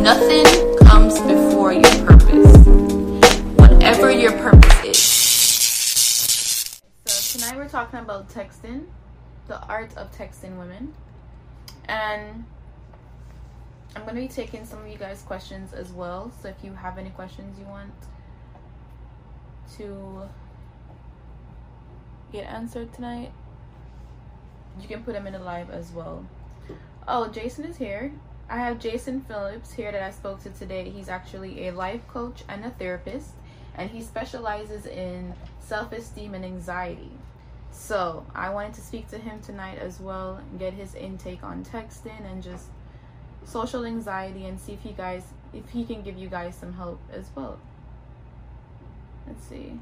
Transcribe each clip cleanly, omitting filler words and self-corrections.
Nothing comes before your purpose, whatever your purpose is. So tonight we're talking about texting, the art of texting women. And I'm going to be taking some of you guys' questions as well. So if you have any questions you want to get answered tonight, you can put them in the live as well. Oh, Jason is here. I have Jason Phillips here that I spoke to today. He's actually a life coach and a therapist, and he specializes in self-esteem and anxiety. So I wanted to speak to him tonight as well and get his intake on texting and just social anxiety, and see if he can give you guys some help as well. Let's see.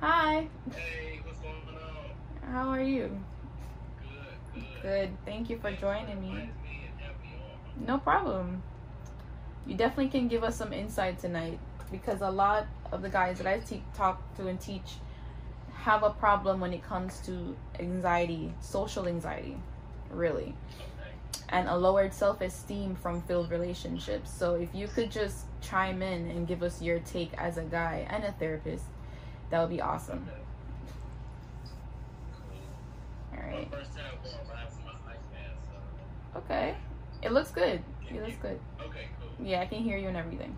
Hi. Hey, what's going on? How are you? Good. Thank you for joining me. No problem. You definitely can give us some insight tonight, because a lot of the guys that I talk to and teach have a problem when it comes to anxiety, social anxiety, really, and a lowered self-esteem from failed relationships. So if you could just chime in and give us your take as a guy and a therapist, that would be awesome. All right. Okay. It looks good. It looks good. Okay, cool. Yeah, I can hear you and everything.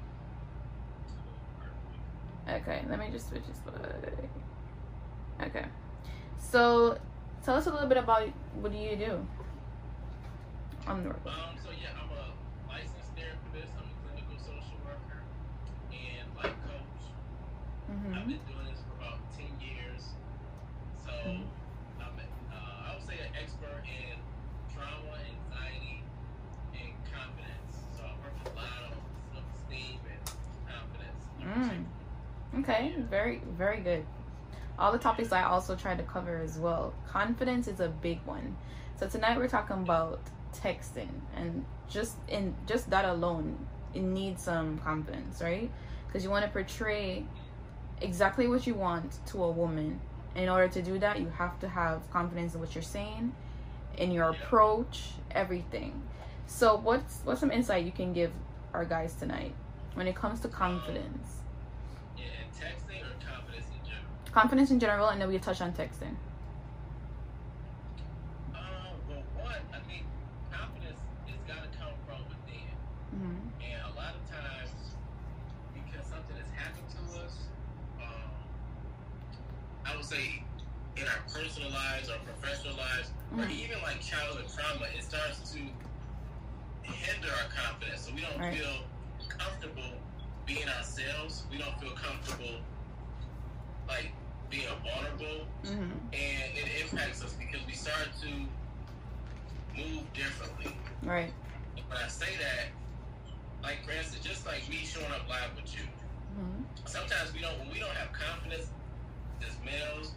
Okay, let me just switch this way. Okay. So, tell us a little bit about what do you do? I'm the worker. So yeah, I'm a licensed therapist. I'm a clinical social worker and life coach. Mm-hmm. I've been doing this for about 10 years. So I'm, I would say, an expert in trauma, anxiety, and confidence. So I work with a lot of self-esteem and confidence. Okay, very good. All the topics I also tried to cover as well. Confidence is a big one. So tonight we're talking about texting, and just that alone, it needs some confidence, right? Because you want to portray exactly what you want to a woman. In order to do that, you have to have confidence in what you're saying, in your approach, everything. So what's some insight you can give our guys tonight when it comes to confidence? Yeah, texting or confidence in general? Confidence in general, and then we touch on texting. Well, one, I think confidence has got to come from within. And a lot of times, because something has happened to us, I would say in our personal lives or professional lives, or even like childhood trauma, it starts to hinder our confidence. So we don't feel comfortable being ourselves. We don't feel comfortable like being vulnerable, and it impacts us because we start to move differently. Right. And when I say that, like for instance, just like me showing up live with you, sometimes when we don't have confidence as males,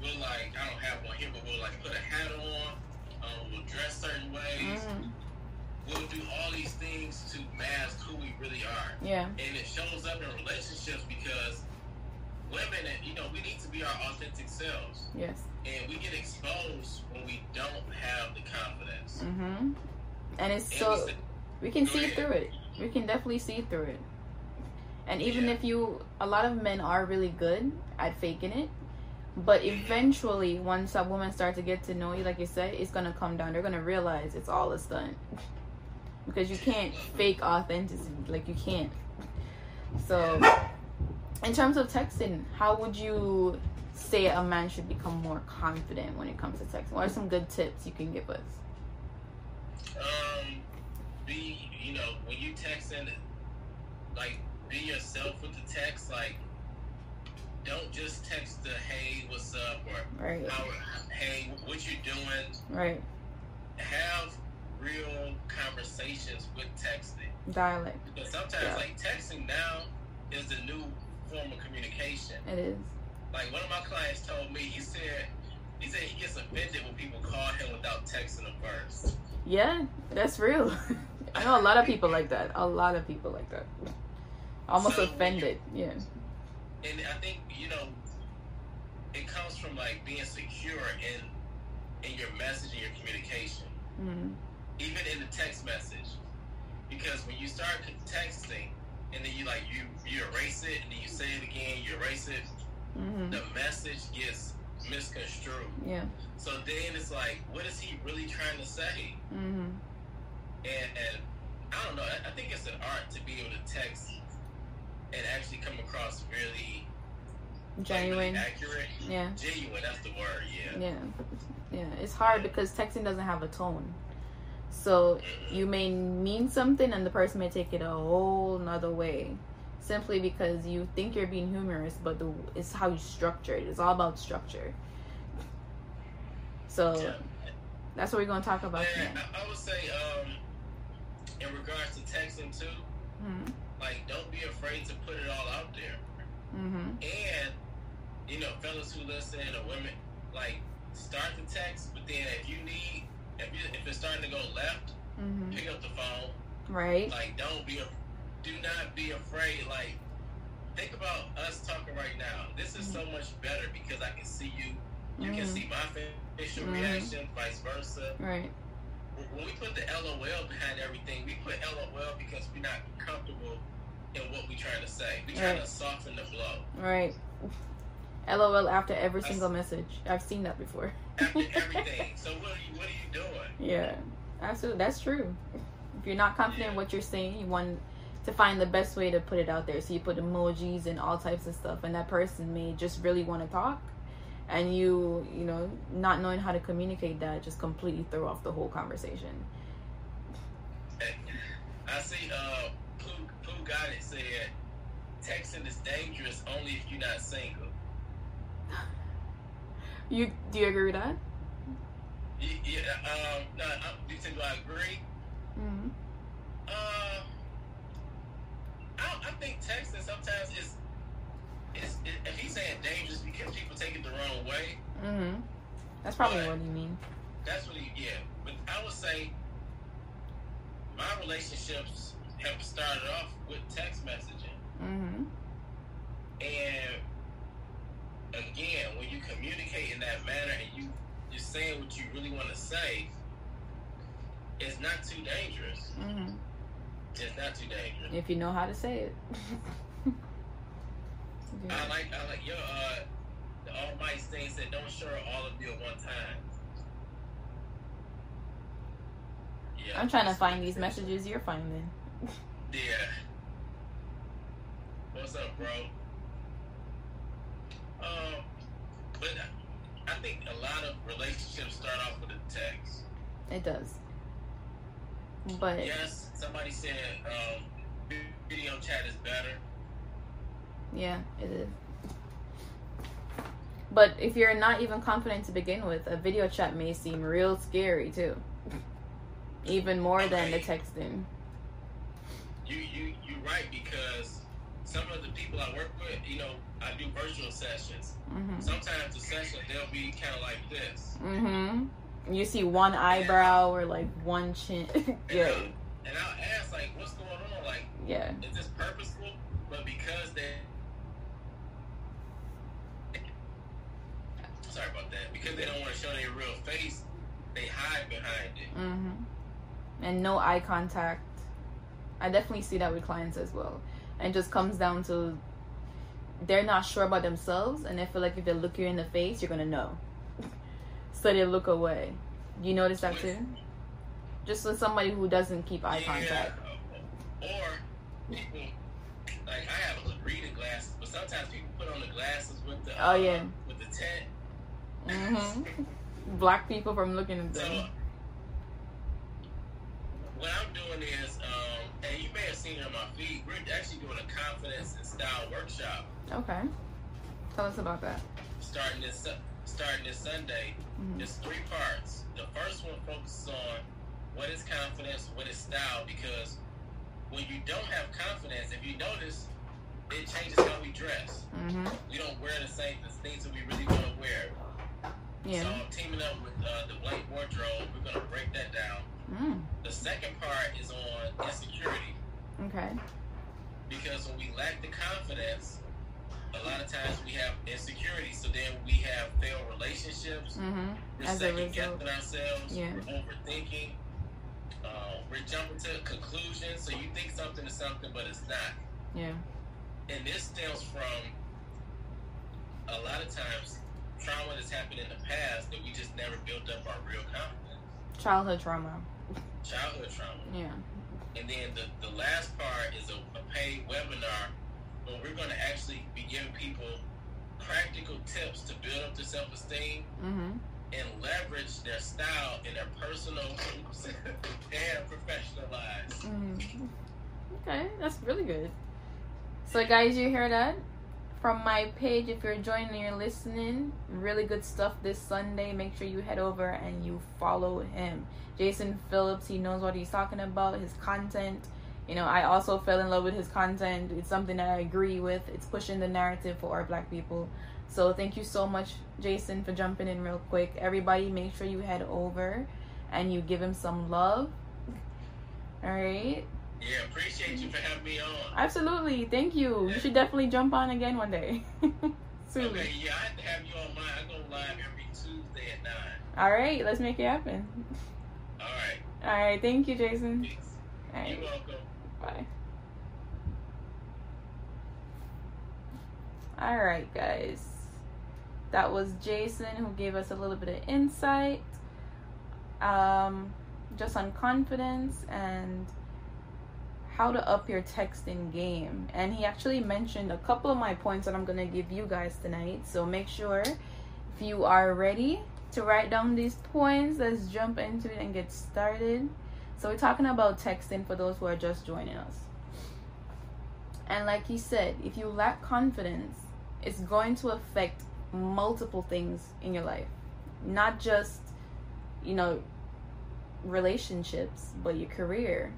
we'll like, I don't have one here, but we'll like put a hat on, we'll dress certain ways, we'll do all these things to mask who we really are. Yeah. And it shows up in relationships because women, you know, we need to be our authentic selves. Yes. And we get exposed when we don't have the confidence. And it's so, we can see through it. We can definitely see through it. And even if a lot of men are really good at faking it, but eventually, once a woman starts to get to know you, like you said, it's going to come down. They're going to realize it's all a stunt. Because you can't fake authenticity. Like, you can't. So, in terms of texting, how would you say a man should become more confident when it comes to texting? What are some good tips you can give us? You know, when you texting, like, be yourself with the text. Like, don't just text the hey, what's up, or hey, what you doing. Right. Have real conversations with texting. Dialect. Because sometimes, like, texting now is the new form of communication. It is. Like, one of my clients told me, he said he gets offended when people call him without texting him first. Yeah, that's real. I know a lot of people like that. Almost offended. And I think, you know, it comes from like being secure in your message and your communication, mm-hmm. even in the text message. Because when you start texting and then you erase it and then you say it again, you erase it, mm-hmm. the message gets misconstrued. Yeah. So then it's like, what is he really trying to say? Mm-hmm. And I don't know. I think it's an art to be able to text and actually come across really genuine, like really accurate. Yeah. Genuine. That's the word. Yeah. Yeah. Yeah. It's hard because texting doesn't have a tone. So mm-hmm. you may mean something and the person may take it a whole nother way, simply because you think you're being humorous, but it's how you structure it. It's all about structure. So yeah. That's what we're going to talk about today. I would say in regards to texting too, mm-hmm. like don't be afraid to put it all out there. Mm-hmm. And you know, fellas who listen or women, like start the text, but then if it's starting to go left, mm-hmm. pick up the phone. Right. Like do not be afraid. Like think about us talking right now. This is mm-hmm. so much better because I can see you. You mm-hmm. can see my facial mm-hmm. reaction, vice versa. Right. When we put the LOL behind everything, we put LOL because we're not comfortable in what we're trying to say. We're trying to soften the blow. Right. LOL after every single message. I've seen that before. After everything. So what are you doing? Yeah, absolutely. That's true. If you're not confident in what you're saying, you want to find the best way to put it out there. So you put emojis and all types of stuff, and that person may just really want to talk. And you know, not knowing how to communicate that just completely throw off the whole conversation. I see Pooh got it said, texting is dangerous only if you're not single. Do you agree with that? Yeah, no, do I agree? Mm-hmm. I think texting sometimes is... if he's saying dangerous because people take it the wrong way, mm-hmm. that's probably what you mean. That's what he, yeah. But I would say my relationships have started off with text messaging. Mm-hmm. And again, when you communicate in that manner and you're saying what you really want to say, it's not too dangerous. Mm-hmm. It's not too dangerous if you know how to say it. Yeah. I like your the Almighty thing said, don't share all of you at one time. Yeah, I'm trying to find these messages you're finding. Yeah. What's up, bro? But I think a lot of relationships start off with a text. It does. But yes, somebody said video chat is better. Yeah, it is. But if you're not even confident to begin with, a video chat may seem real scary too. Even more than the texting. You're right, because some of the people I work with, you know, I do virtual sessions. Mm-hmm. Sometimes the sessions, they'll be kind of like this. Mm-hmm. You see one eyebrow or like one chin. Yeah. And I'll ask, like, what's going on? Like, yeah. Is this purposeful? But because they... Sorry about that. Because they don't want to show their real face, they hide behind it. Mm-hmm. And no eye contact. I definitely see that with clients as well. And it just comes down to they're not sure about themselves, and they feel like if they look you in the face, you're going to know. So they look away. You notice that too? Just with somebody who doesn't keep eye contact. Or people... Like, I have a reading glasses, but sometimes people put on the glasses with the with the tent. Mm-hmm. Block people from looking at them. So, what I'm doing is, and you may have seen it on my feed, we're actually doing a confidence and style workshop. Okay. Tell us about that. Starting this Sunday, mm-hmm. It's 3 parts. The first one focuses on what is confidence, what is style, because when you don't have confidence, if you notice, it changes how we dress. Mm-hmm. We don't wear the same things that we really want to wear. Yeah. So I'm teaming up with the Blank Wardrobe. We're going to break that down. The second part is on insecurity. Okay. Because when we lack the confidence, a lot of times we have insecurity, so then we have failed relationships. Mm-hmm. We're second-guessing ourselves. Yeah. We're overthinking. We're jumping to conclusions. So you think something is something, but it's not. Yeah. And this stems from a lot of times trauma that's happened in the past that we just never built up our real confidence. Childhood trauma. Childhood trauma. Yeah. And then the last part is a paid webinar where we're going to actually be giving people practical tips to build up their self-esteem and leverage their style in their personal and professional lives. Mm-hmm. Okay, that's really good. So guys, you hear that? From my page, if you're joining and you're listening, really good stuff this Sunday. Make sure you head over and you follow him. Jason Phillips, he knows what he's talking about, his content. You know, I also fell in love with his content. It's something that I agree with. It's pushing the narrative for our Black people. So thank you so much, Jason, for jumping in real quick. Everybody, make sure you head over and you give him some love. All right. Yeah, appreciate you for having me on. Absolutely. Thank you. Yeah. You should definitely jump on again one day. Soon. Okay, yeah, I have to have you on mine. I go live every Tuesday at 9. All right, let's make it happen. All right. All right, thank you, Jason. Peace. All right. You're welcome. Bye. All right, guys. That was Jason, who gave us a little bit of insight just on confidence and how to up your texting game. And he actually mentioned a couple of my points that I'm gonna give you guys tonight. So make sure, if you are ready to write down these points, let's jump into it and get started. So we're talking about texting for those who are just joining us. And like he said, if you lack confidence, it's going to affect multiple things in your life. Not just, you know, relationships, but your career,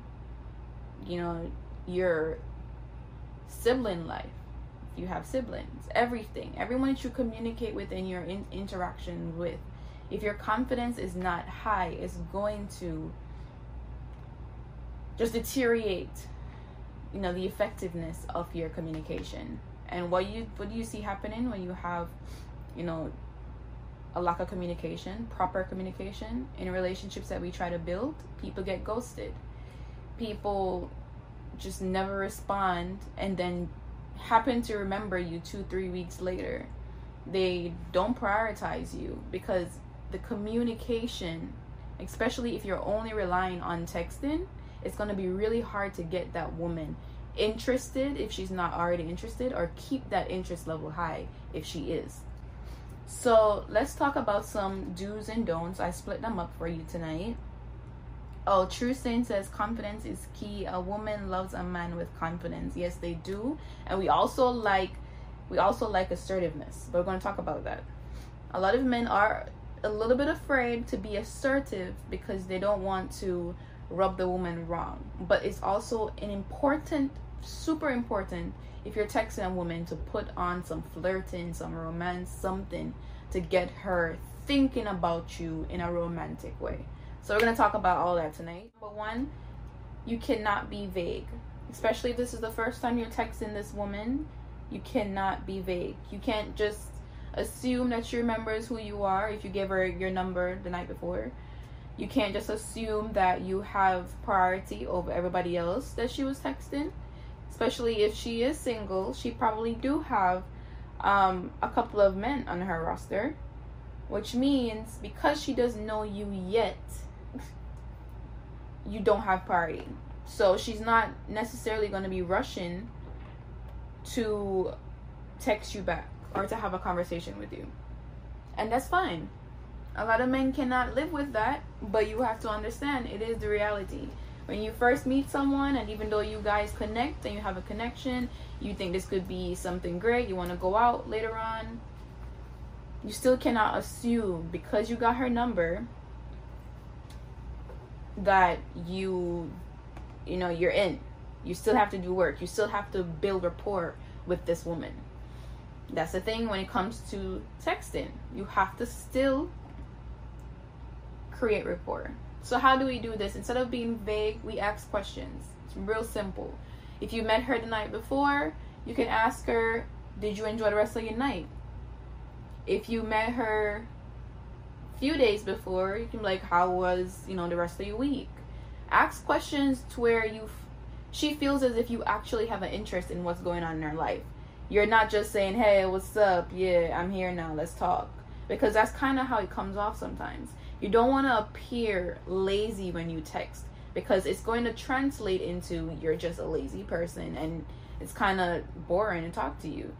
you know, your sibling life, if you have siblings, everything, everyone that you communicate with and your interaction with. If your confidence is not high, it's going to just deteriorate, you know, the effectiveness of your communication. And what do you see happening when you have, you know, a lack of communication, proper communication in relationships that we try to build? People get ghosted. People just never respond, and then happen to remember you 2-3 weeks later. They don't prioritize you because the communication, especially if you're only relying on texting, it's going to be really hard to get that woman interested if she's not already interested, or keep that interest level high if she is. So let's talk about some do's and don'ts. I split them up for you tonight. Oh, True Saint says confidence is key. A woman loves a man with confidence. Yes, they do. And we also like assertiveness. But we're going to talk about that. A lot of men are a little bit afraid to be assertive because they don't want to rub the woman wrong. But it's also an important, super important, if you're texting a woman, to put on some flirting, some romance, something to get her thinking about you in a romantic way. So we're going to talk about all that tonight. Number one, you cannot be vague. Especially if this is the first time you're texting this woman, you cannot be vague. You can't just assume that she remembers who you are if you gave her your number the night before. You can't just assume that you have priority over everybody else that she was texting. Especially if she is single, she probably do have a couple of men on her roster. Which means, because she doesn't know you yet, you don't have priority. So she's not necessarily going to be rushing to text you back or to have a conversation with you. And that's fine. A lot of men cannot live with that, but you have to understand it is the reality. When you first meet someone, and even though you guys connect and you have a connection, you think this could be something great, you want to go out later on, you still cannot assume, because you got her number, that you know, you're in. You still have to do work. You still have to build rapport with this woman. That's the thing when it comes to texting. You have to still create rapport. So how do we do this? Instead of being vague, we ask questions. It's real simple. If you met her the night before, you can ask her, Did you enjoy the rest of your night? If you met her a few days before, you can be like, how was, you know, the rest of your week? Ask questions to where she feels as if you actually have an interest in what's going on in her life. You're not just saying, hey, what's up? Yeah, I'm here now. Let's talk. Because that's kind of how it comes off sometimes. You don't want to appear lazy when you text, because it's going to translate into you're just a lazy person and it's kind of boring to talk to you.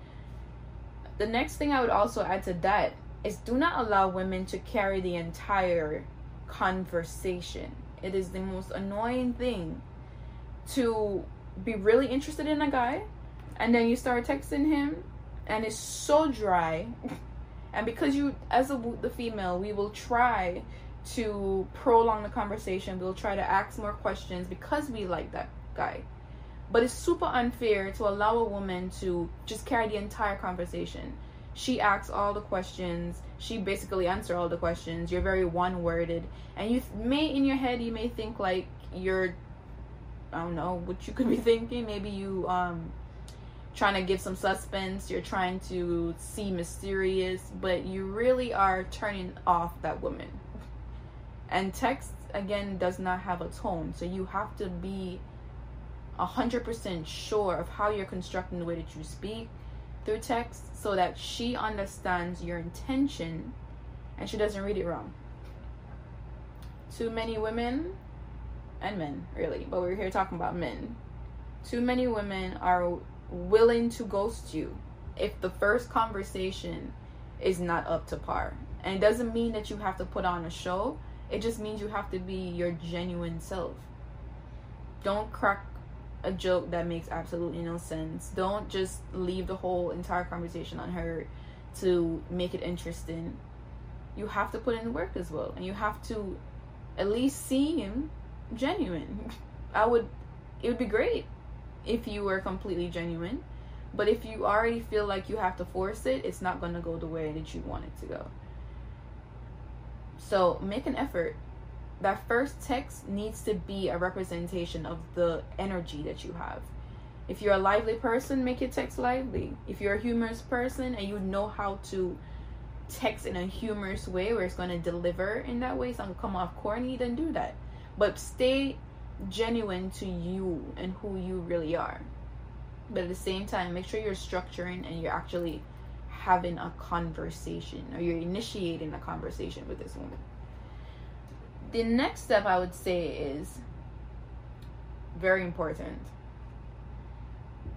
The next thing I would also add to that is, do not allow women to carry the entire conversation. It is the most annoying thing to be really interested in a guy, and then you start texting him and it's so dry. And because you, as the female, we will try to prolong the conversation. We'll try to ask more questions because we like that guy. But it's super unfair to allow a woman to just carry the entire conversation. She asks all the questions. She basically answers all the questions. You're very one-worded. And you may, in your head, you may think like you're, I don't know what you could be thinking. Maybe you, trying to give some suspense, you're trying to seem mysterious, but you really are turning off that woman. And text, again, does not have a tone, so you have to be 100% sure of how you're constructing the way that you speak through text, so that she understands your intention and she doesn't read it wrong. Too many women, and men really, but we're here talking about men, too many women are willing to ghost you if the first conversation is not up to par. And it doesn't mean that you have to put on a show. It just means you have to be your genuine self. Don't crack a joke that makes absolutely no sense. Don't just leave the whole entire conversation on her to make it interesting. You have to put in work as well, and you have to at least seem genuine. It would be great if you were completely genuine, but if you already feel like you have to force it, it's not going to go the way that you want it to go. So make an effort. That first text needs to be a representation of the energy that you have. If you're a lively person, make your text lively. If you're a humorous person and you know how to text in a humorous way where it's going to deliver in that way, it's not going to come off corny, then do that. But stay genuine to you and who you really are, but at the same time, make sure you're structuring and you're actually having a conversation, or you're initiating a conversation with this woman. The next step, I would say, is very important.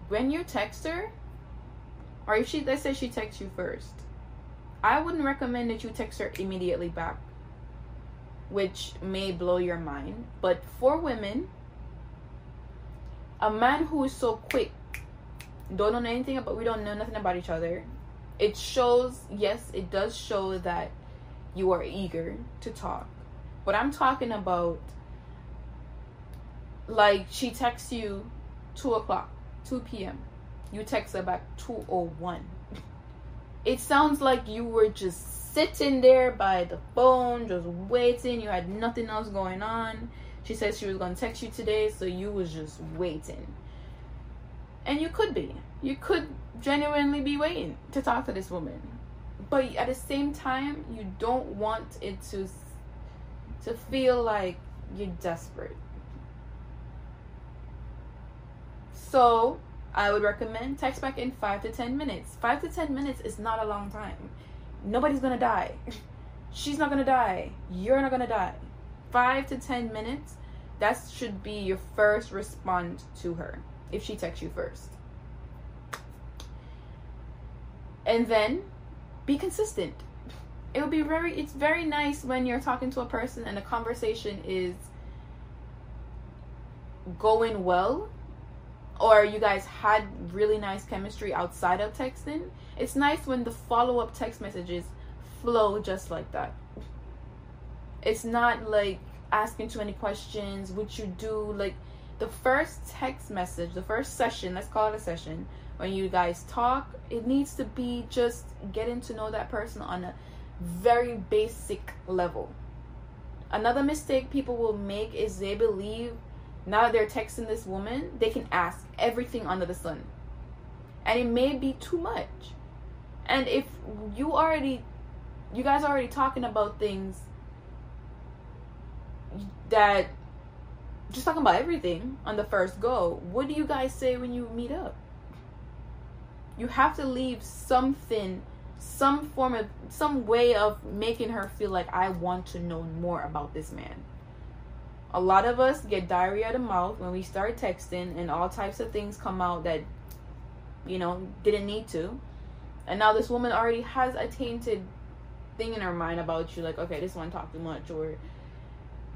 When you text her, or if she, let's say she texts you first, I wouldn't recommend that you text her immediately back, which may blow your mind. But for women, a man who is so quick, we don't know nothing about each other, it shows, yes, it does show that you are eager to talk. But I'm talking about, like, she texts you 2 p.m. You text her back 2:01. It sounds like you were just sitting there by the phone, just waiting. You had nothing else going on. She says she was gonna text you today, so you was just waiting. And you could genuinely be waiting to talk to this woman, but at the same time, you don't want it to feel like you're desperate. So I would recommend text back in 5 to 10 minutes. 5 to 10 minutes is not a long time. Nobody's gonna die. She's not gonna die. You're not gonna die. 5 to 10 minutes, that should be your first response to her if she texts you first. And then be consistent. It's very nice when you're talking to a person and the conversation is going well, or you guys had really nice chemistry outside of texting. It's nice when the follow-up text messages flow just like that. It's not like asking too many questions, what you do. Like, the first text message, the first session, let's call it a session, when you guys talk, it needs to be just getting to know that person on a very basic level. Another mistake people will make is they believe, now that they're texting this woman, they can ask everything under the sun. and it may be too much. And if you guys are already talking about things that, just talking about everything on the first go, what do you guys say when you meet up? You have to leave something, some way of making her feel like, I want to know more about this man. A lot of us get diarrhea of the mouth when we start texting, and all types of things come out that, you know, didn't need to. And now this woman already has a tainted thing in her mind about you, like, okay, this one talked too much, or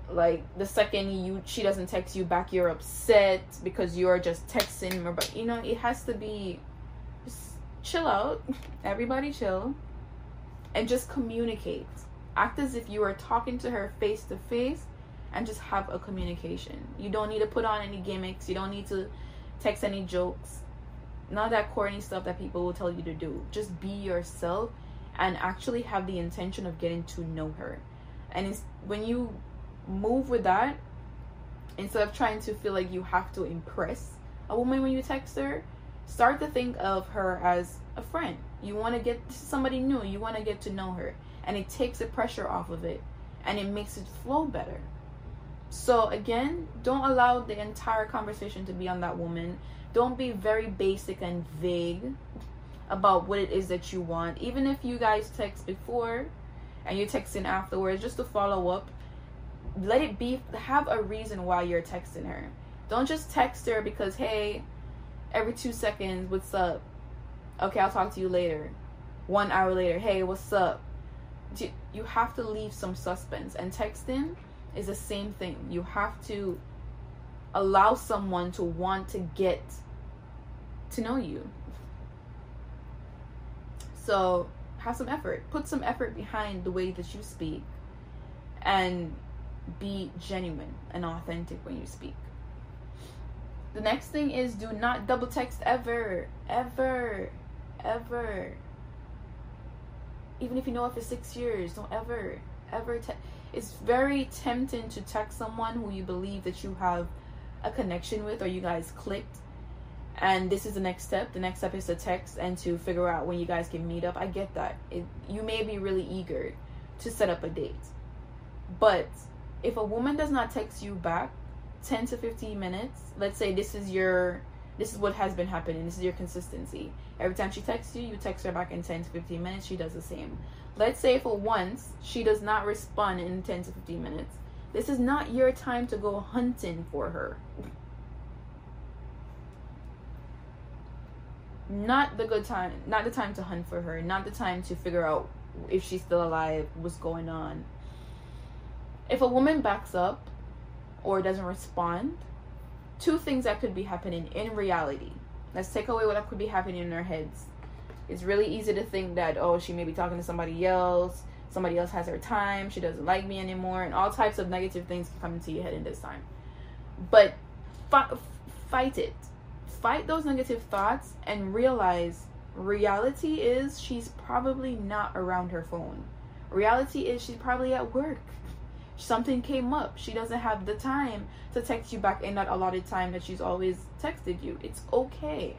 like the second she doesn't text you back, you're upset because you're just texting her. But you know, it has to be, just chill out, everybody chill, and just communicate. Act as if you are talking to her face to face, and just have a communication. You don't need to put on any gimmicks. You don't need to text any jokes. None of that corny stuff that people will tell you to do. Just be yourself and actually have the intention of getting to know her. And it's when you move with that, instead of trying to feel like you have to impress a woman when you text her, start to think of her as a friend. You want to get somebody new. You want to get to know her. And it takes the pressure off of it. And it makes it flow better. So again, don't allow the entire conversation to be on that woman. Don't be very basic and vague about what it is that you want. Even if you guys text before and you're texting afterwards, just to follow up, let it be, have a reason why you're texting her. Don't just text her because, hey, every 2 seconds, what's up? Okay, I'll talk to you later. 1 hour later, hey, what's up? You have to leave some suspense. And texting is the same thing. You have to allow someone to want to get to know you. So have some effort. Put some effort behind the way that you speak, and be genuine and authentic when you speak. The next thing is, do not double text ever, ever, ever. Even if you know it for 6 years, don't ever, ever text. It's very tempting to text someone who you believe that you have a connection with, or you guys clicked, and this is the next step. The next step is to text and to figure out when you guys can meet up. I get that. You may be really eager to set up a date. But if a woman does not text you back 10 to 15 minutes, let's say this is what has been happening. This is your consistency. Every time she texts you, you text her back in 10 to 15 minutes. She does the same. Let's say for once, she does not respond in 10 to 15 minutes. This is not your time to go hunting for her. Not the good time. Not the time to hunt for her. Not the time to figure out if she's still alive, what's going on. If a woman backs up or doesn't respond, two things that could be happening in reality. Let's take away what could be happening in our heads. It's really easy to think that, oh, she may be talking to somebody else has her time, she doesn't like me anymore, and all types of negative things can come into your head in this time. But fight it. Fight those negative thoughts and realize reality is she's probably not around her phone. Reality is she's probably at work. Something came up. She doesn't have the time to text you back in that allotted time that she's always texted you. It's okay.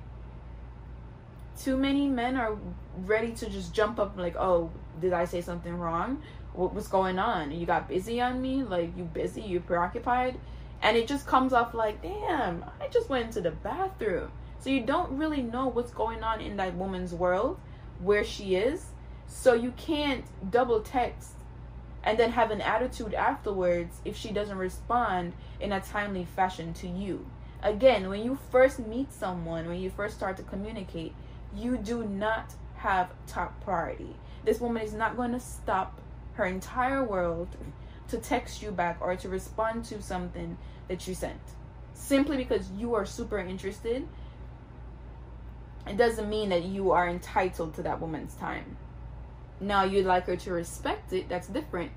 Too many men are ready to just jump up like, oh, did I say something wrong? What's going on? You got busy on me? Like, you busy? You preoccupied? And it just comes off like, damn, I just went into the bathroom. So you don't really know what's going on in that woman's world, where she is. So you can't double text and then have an attitude afterwards if she doesn't respond in a timely fashion to you. Again, when you first meet someone, when you first start to communicate, you do not have top priority. This woman is not going to stop her entire world to text you back or to respond to something that you sent. Simply because you are super interested, it doesn't mean that you are entitled to that woman's time. Now, you'd like her to respect it. That's different.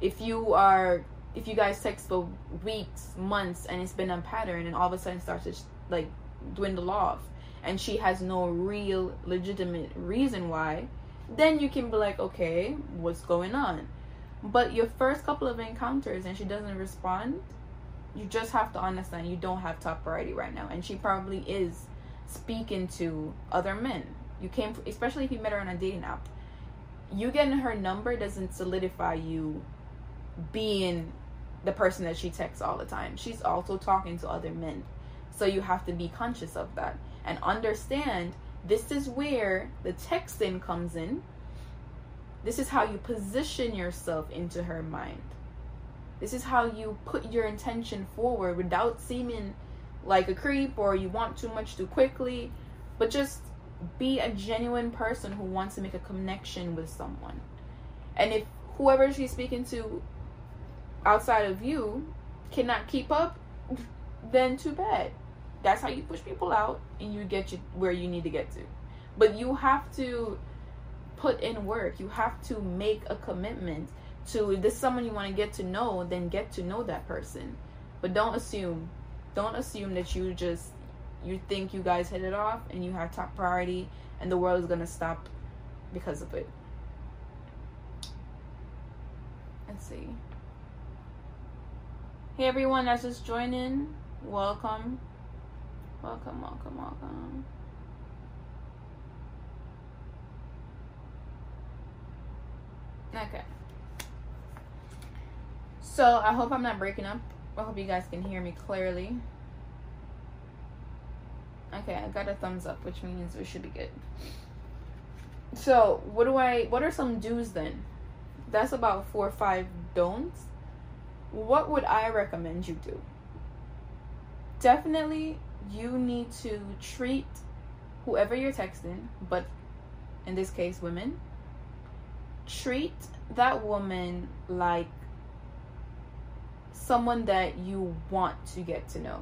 If you guys text for weeks, months, and it's been a pattern, and all of a sudden starts to like dwindle off, and she has no real legitimate reason why, then you can be like, okay, what's going on? But your first couple of encounters and she doesn't respond, you just have to understand you don't have top priority right now, and she probably is speaking to other men. You came, especially if you met her on a dating app. You getting her number doesn't solidify you being the person that she texts all the time. She's also talking to other men. So you have to be conscious of that and understand this is where the texting comes in. This is how you position yourself into her mind. This is how you put your intention forward without seeming like a creep or you want too much too quickly, but just be a genuine person who wants to make a connection with someone. And if whoever she's speaking to outside of you cannot keep up, then too bad. That's how you push people out and you get you where you need to get to. But you have to put in work. You have to make a commitment to, if this is someone you want to get to know, then get to know that person. But don't assume. Don't assume that you think you guys hit it off and you have top priority and the world is going to stop because of it. Let's see. Hey everyone that's just joining, welcome. Welcome, welcome, welcome. Okay. So I hope I'm not breaking up. I hope you guys can hear me clearly. Okay, I got a thumbs up, which means we should be good. So what are some do's then? That's about 4 or 5 don'ts. What would I recommend you do? Definitely you need to treat whoever you're texting, but in this case women, treat that woman like someone that you want to get to know.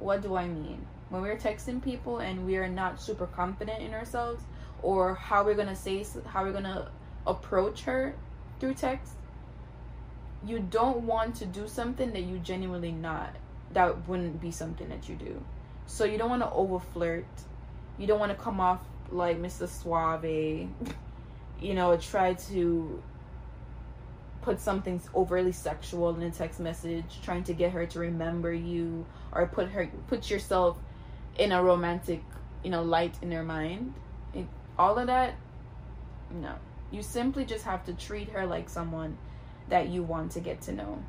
What do I mean? When we're texting people and we are not super confident in ourselves or how we're gonna approach her through text, you don't want to do something that you genuinely not, that wouldn't be something that you do. So you don't want to over flirt. You don't want to come off like Mr. Suave, you know, try to put something overly sexual in a text message, trying to get her to remember you or put yourself in a romantic, you know, light in her mind. All of that, no. You simply just have to treat her like someone that you want to get to know.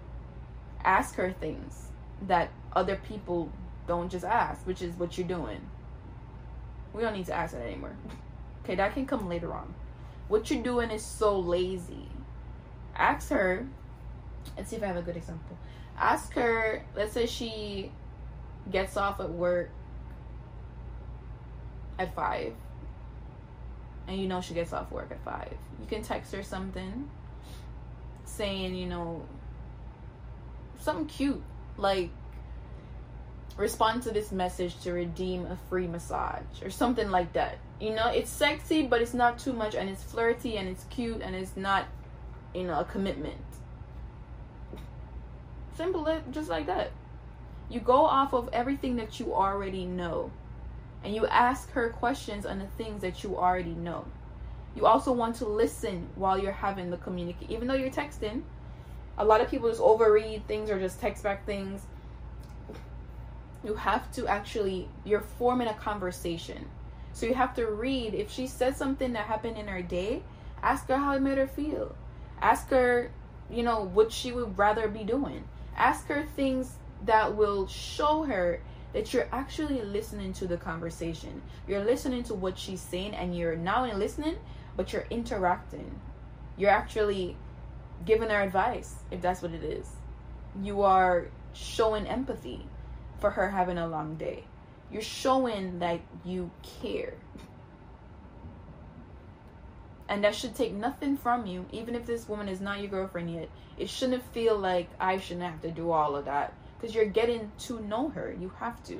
Ask her things that other people don't just ask, which is what you're doing. We don't need to ask that anymore. Okay, that can come later on. What you're doing is so lazy. Ask her, let's see if I have a good example. Ask her, let's say she gets off at work at 5, and you know she gets off work at 5. You can text her something saying, you know, something cute, like respond to this message to redeem a free massage or something like that. You know, it's sexy, but it's not too much, and it's flirty, and it's cute, and it's not, you know, a commitment. Simple, just like that. You go off of everything that you already know, and you ask her questions on the things that you already know. You also want to listen while you're having the communication. Even though you're texting, a lot of people just overread things or just text back things. You have to actually, you're forming a conversation. So you have to read. If she says something that happened in her day, ask her how it made her feel. Ask her, you know, what she would rather be doing. Ask her things that will show her that you're actually listening to the conversation. You're listening to what she's saying, and you're not only listening, but you're interacting. You're actually giving her advice, if that's what it is. You are showing empathy for her having a long day. You're showing that you care. And that should take nothing from you. Even if this woman is not your girlfriend yet, it shouldn't feel like I shouldn't have to do all of that, because you're getting to know her. You have to.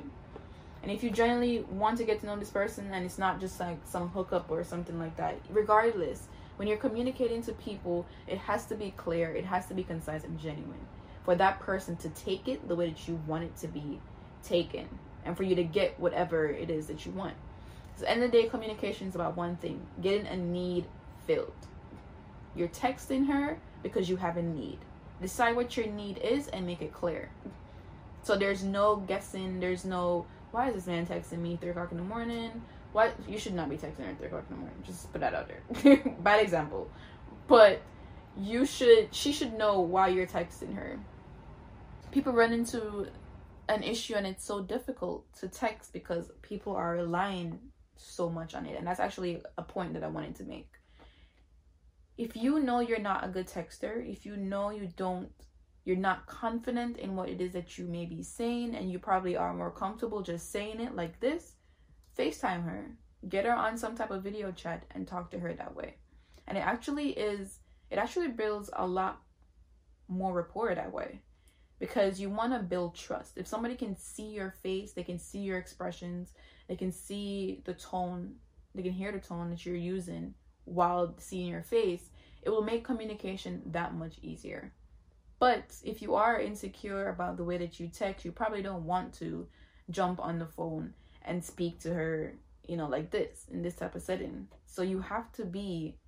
And if you genuinely want to get to know this person, and it's not just like some hookup or something like that, regardless, when you're communicating to people, it has to be clear, it has to be concise and genuine for that person to take it the way that you want it to be taken, and for you to get whatever it is that you want. So at the end of the day, communication is about one thing: getting a need filled. You're texting her because you have a need. Decide what your need is and make it clear. So there's no guessing, there's no why is this man texting me 3 o'clock in the morning? What, you should not be texting her at 3 o'clock in the morning. Just put that out there. Bad example, but you should, she should know why you're texting her. People run into an issue and it's so difficult to text because people are relying so much on it, and that's actually a point that I wanted to make. If you know you're not a good texter, if you know you're not confident in what it is that you may be saying, and you probably are more comfortable just saying it like this, FaceTime her, get her on some type of video chat and talk to her that way. And it actually builds a lot more rapport that way, because you want to build trust. If somebody can see your face, they can see your expressions, they can see the tone, they can hear the tone that you're using while seeing your face, it will make communication that much easier. But if you are insecure about the way that you text, you probably don't want to jump on the phone and speak to her, you know, like this, in this type of setting. So you have to be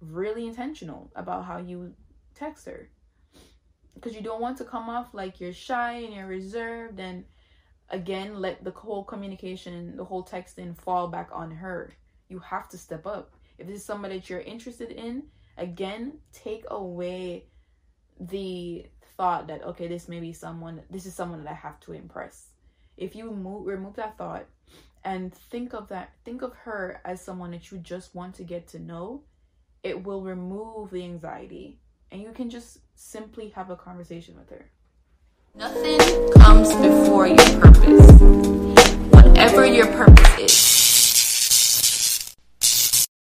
really intentional about how you text her, because you don't want to come off like you're shy and you're reserved, and again let the whole communication, the whole texting fall back on her. You have to step up. If this is somebody that you're interested in, again, take away the thought that, okay, this is someone that I have to impress. If you remove that thought and think of her as someone that you just want to get to know, it will remove the anxiety and you can just simply have a conversation with her. Nothing comes before your purpose. Whatever your purpose is,